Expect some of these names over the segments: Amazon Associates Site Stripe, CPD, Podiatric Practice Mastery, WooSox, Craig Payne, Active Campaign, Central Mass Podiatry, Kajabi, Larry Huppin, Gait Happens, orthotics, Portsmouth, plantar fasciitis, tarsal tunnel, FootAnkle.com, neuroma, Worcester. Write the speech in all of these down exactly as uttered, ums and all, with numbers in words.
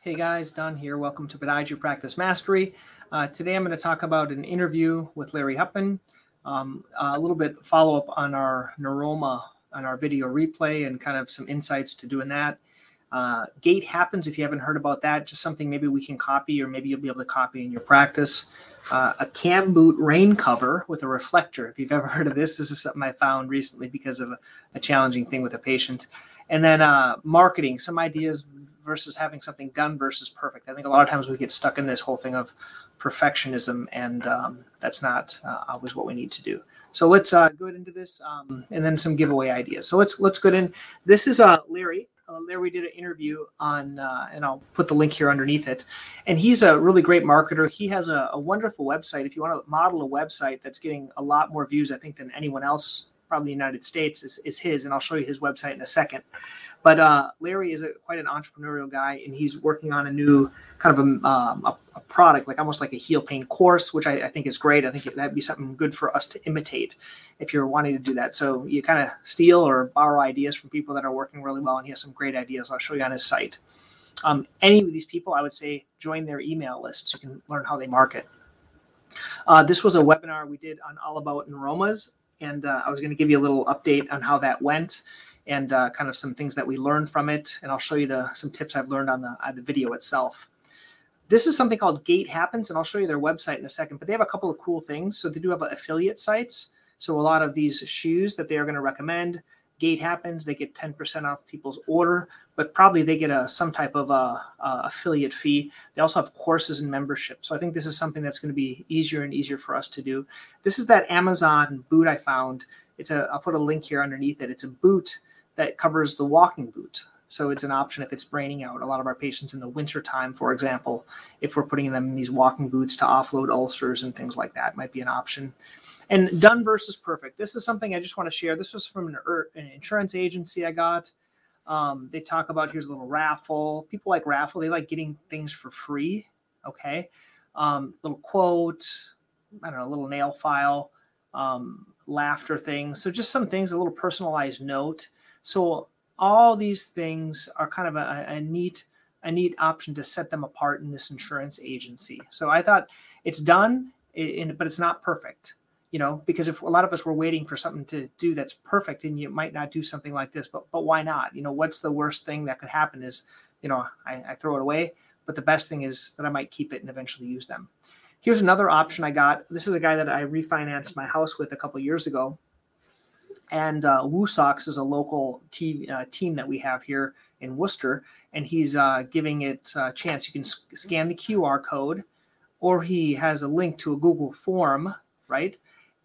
Hey guys, Don here. Welcome to Podiatric Practice Mastery. Uh, today I'm going to talk about an interview with Larry Huppin, um, a little bit follow-up on our neuroma, on our video replay, and kind of some insights to doing that. Uh, Gait Happens, if you haven't heard about that, just something maybe we can copy or maybe you'll be able to copy in your practice. Uh, a cam boot rain cover with a reflector. If you've ever heard of this, this is something I found recently because of a, a challenging thing with a patient. And then uh, marketing, some ideas versus having something done versus perfect. I think a lot of times we get stuck in this whole thing of perfectionism, and um, that's not uh, always what we need to do. So let's uh, go into this, um, and then some giveaway ideas. So let's let's go in. This is uh, Larry. Uh, Larry did an interview on, uh, and I'll put the link here underneath it. And he's a really great marketer. He has a, a wonderful website. If you want to model a website that's getting a lot more views, I think, than anyone else, probably in the United States, is, is his. And I'll show you his website in a second. But uh, Larry is a, quite an entrepreneurial guy, and he's working on a new kind of a, um, a, a product, like almost like a heel pain course, which I, I think is great. I think that'd be something good for us to imitate if you're wanting to do that. So you kind of steal or borrow ideas from people that are working really well, and he has some great ideas I'll show you on his site. Um, any of these people, I would say, join their email list so you can learn how they market. Uh, this was a webinar we did on all about neuromas, and uh, I was going to give you a little update on how that went, and uh, kind of some things that we learned from it. And I'll show you the some tips I've learned on the, on the video itself. This is something called Gait Happens, and I'll show you their website in a second, but they have a couple of cool things. So they do have affiliate sites. So a lot of these shoes that they are gonna recommend, Gait Happens, they get ten percent off people's order, but probably they get a some type of a, a affiliate fee. They also have courses and membership. So I think this is something that's gonna be easier and easier for us to do. This is that Amazon boot I found. It's a, I'll put a link here underneath it. It's a boot that covers the walking boot. So it's an option if it's braining out. A lot of our patients in the winter time, for example, if we're putting them in these walking boots to offload ulcers and things like that, might be an option. And done versus perfect. This is something I just want to share. This was from an, an insurance agency I got. Um, they talk about, here's a little raffle. People like raffle. They like getting things for free, okay? Um, little quote, I don't know, a little nail file, um, laughter things. So just some things, a little personalized note. So all these things are kind of a, a neat a neat option to set them apart in this insurance agency. So I thought it's done, in, but it's not perfect, you know, because if a lot of us were waiting for something to do that's perfect, and you might not do something like this, but but why not? You know, what's the worst thing that could happen is, you know, I, I throw it away, but the best thing is that I might keep it and eventually use them. Here's another option I got. This is a guy that I refinanced my house with a couple years ago. And uh, WooSox is a local team, uh, team that we have here in Worcester, and he's uh, giving it a chance. You can sc- scan the Q R code, or he has a link to a Google form, right?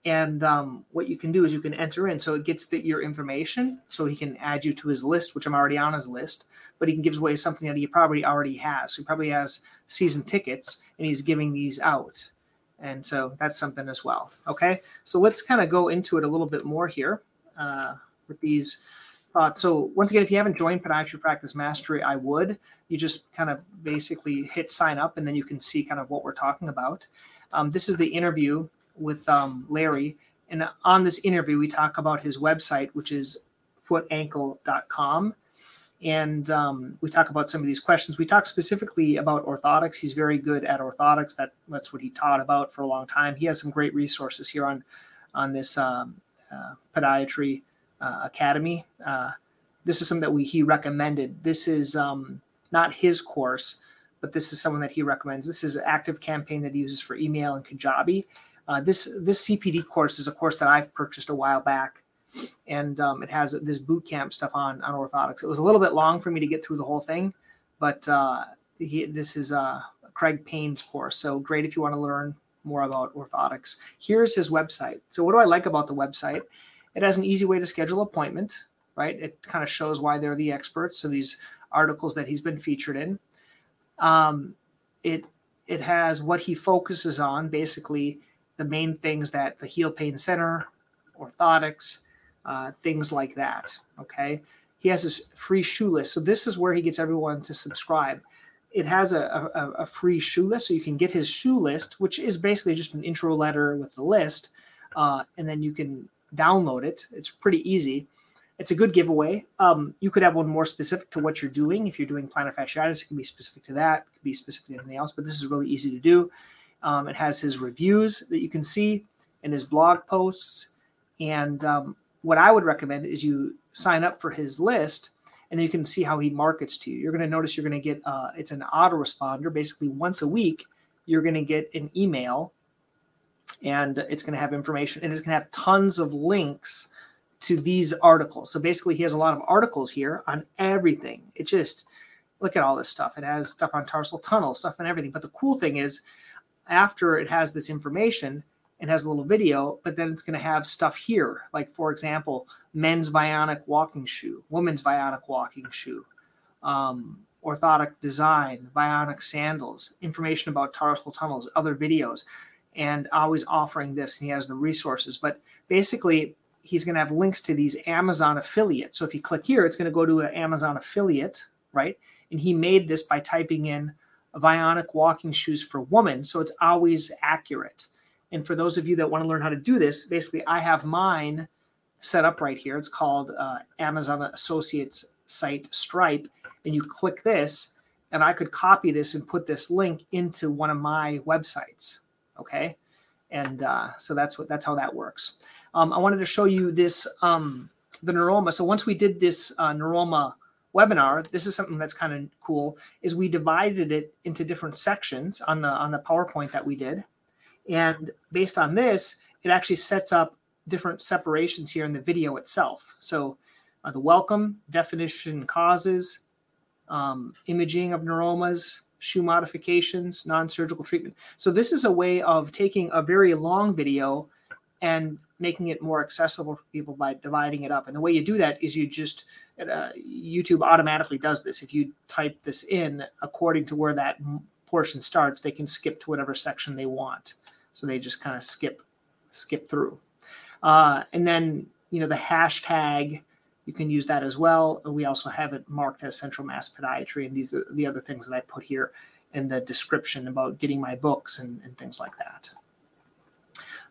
And um, what you can do is you can enter in. So it gets the, your information, so he can add you to his list, which I'm already on his list, but he can give away something that he probably already has. So he probably has season tickets, and he's giving these out. And so that's something as well, okay? So let's kind of go into it a little bit more here. Uh, with these thoughts. So once again, if you haven't joined Podiatry Practice Mastery, I would. You just kind of basically hit sign up, and then you can see kind of what we're talking about. Um, this is the interview with um, Larry. And on this interview, we talk about his website, which is foot ankle dot com. And um, we talk about some of these questions. We talk specifically about orthotics. He's very good at orthotics. That, that's what he taught about for a long time. He has some great resources here on, on this um, Uh, Podiatry uh, Academy. Uh, this is something that we, he recommended. This is um, not his course, but this is someone that he recommends. This is an Active Campaign that he uses for email and Kajabi. Uh, this this C P D course is a course that I've purchased a while back, and um, it has this boot camp stuff on on orthotics. It was a little bit long for me to get through the whole thing, but uh, he, this is uh, Craig Payne's course. So great if you want to learn more about orthotics. Here's his website. So what do I like about the website? It has an easy way to schedule appointment, right? It kind of shows why they're the experts. So these articles that he's been featured in, um, it it has what he focuses on, basically the main things that the Heel Pain Center, orthotics, uh, things like that, okay? He has this free shoe list. So this is where he gets everyone to subscribe. It has a, a, a free shoe list, so you can get his shoe list, which is basically just an intro letter with the list, uh, and then you can download it. It's pretty easy. It's a good giveaway. Um, you could have one more specific to what you're doing. If you're doing plantar fasciitis, it can be specific to that. It could be specific to anything else, but this is really easy to do. Um, it has his reviews that you can see and his blog posts. And um, what I would recommend is you sign up for his list, and then you can see how he markets to you. You're going to notice you're going to get, uh, it's an autoresponder. Basically, once a week, you're going to get an email, and it's going to have information, and it's going to have tons of links to these articles. So basically, he has a lot of articles here on everything. It just, look at all this stuff. It has stuff on tarsal tunnel, stuff on everything. But the cool thing is, after it has this information, it has a little video, but then it's going to have stuff here. Like, for example, men's bionic walking shoe, women's bionic walking shoe, um, orthotic design, bionic sandals, information about tarsal tunnels, other videos, and always offering this. And he has the resources. But basically, he's going to have links to these Amazon affiliates. So if you click here, it's going to go to an Amazon affiliate, right? And he made this by typing in bionic walking shoes for women. So it's always accurate. And for those of you that want to learn how to do this, basically I have mine set up right here. It's called uh, Amazon Associates Site Stripe. And you click this, and I could copy this and put this link into one of my websites. Okay. And uh, so that's what, that's how that works. Um, I wanted to show you this, um, the neuroma. So once we did this uh, neuroma webinar, this is something that's kind of cool, is we divided it into different sections on the on the PowerPoint that we did. And based on this, it actually sets up different separations here in the video itself. So uh, the welcome, definition causes, um, imaging of neuromas, shoe modifications, non-surgical treatment. So this is a way of taking a very long video and making it more accessible for people by dividing it up. And the way you do that is you just, uh, YouTube automatically does this. If you type this in according to where that portion starts, they can skip to whatever section they want. So they just kind of skip skip through. Uh, and then, you know, the hashtag, you can use that as well. We also have it marked as Central Mass Podiatry. And these are the other things that I put here in the description about getting my books and, and things like that.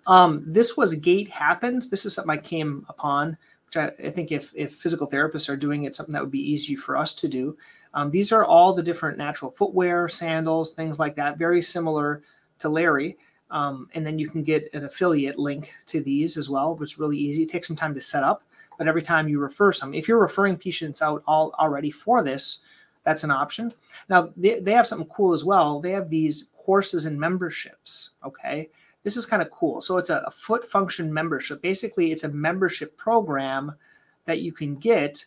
Um, this was Gait Happens. This is something I came upon, which I, I think if, if physical therapists are doing it, something that would be easy for us to do. Um, these are all the different natural footwear, sandals, things like that, very similar to Larry. Um, and then you can get an affiliate link to these as well, which is really easy. It takes some time to set up, but every time you refer some, if you're referring patients out all already for this, that's an option. Now, they, they have something cool as well. They have these courses and memberships, okay? This is kind of cool. So it's a, a foot function membership. Basically, it's a membership program that you can get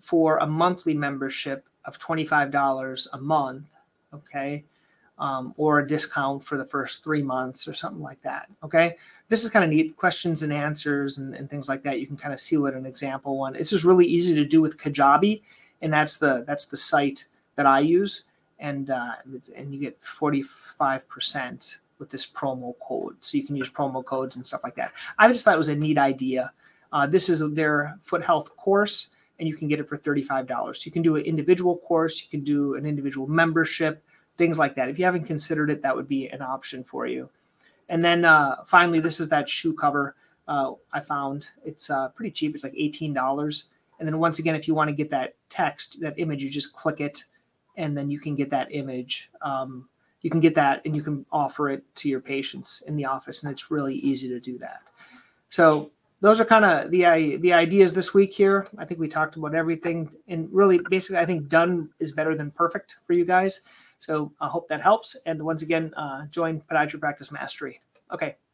for a monthly membership of twenty-five dollars a month, okay, um, or a discount for the first three months or something like that, okay? This is kind of neat, questions and answers and, and things like that. You can kind of see what an example one. This is really easy to do with Kajabi, and that's the that's the site that I use, and uh, it's, and you get forty-five percent with this promo code. So you can use promo codes and stuff like that. I just thought it was a neat idea. Uh, this is their foot health course, and you can get it for thirty-five dollars. So you can do an individual course, you can do an individual membership, things like that. If you haven't considered it, that would be an option for you. And then uh, finally, this is that shoe cover uh, I found. It's uh, pretty cheap. It's like eighteen dollars. And then once again, if you want to get that text, that image, you just click it, and then you can get that image. Um, You can get that, and you can offer it to your patients in the office, and it's really easy to do that. So those are kind of the the ideas this week here. I think we talked about everything, and really, basically, I think done is better than perfect for you guys. So I hope that helps. And once again, uh, join Podiatry Practice Mastery. Okay.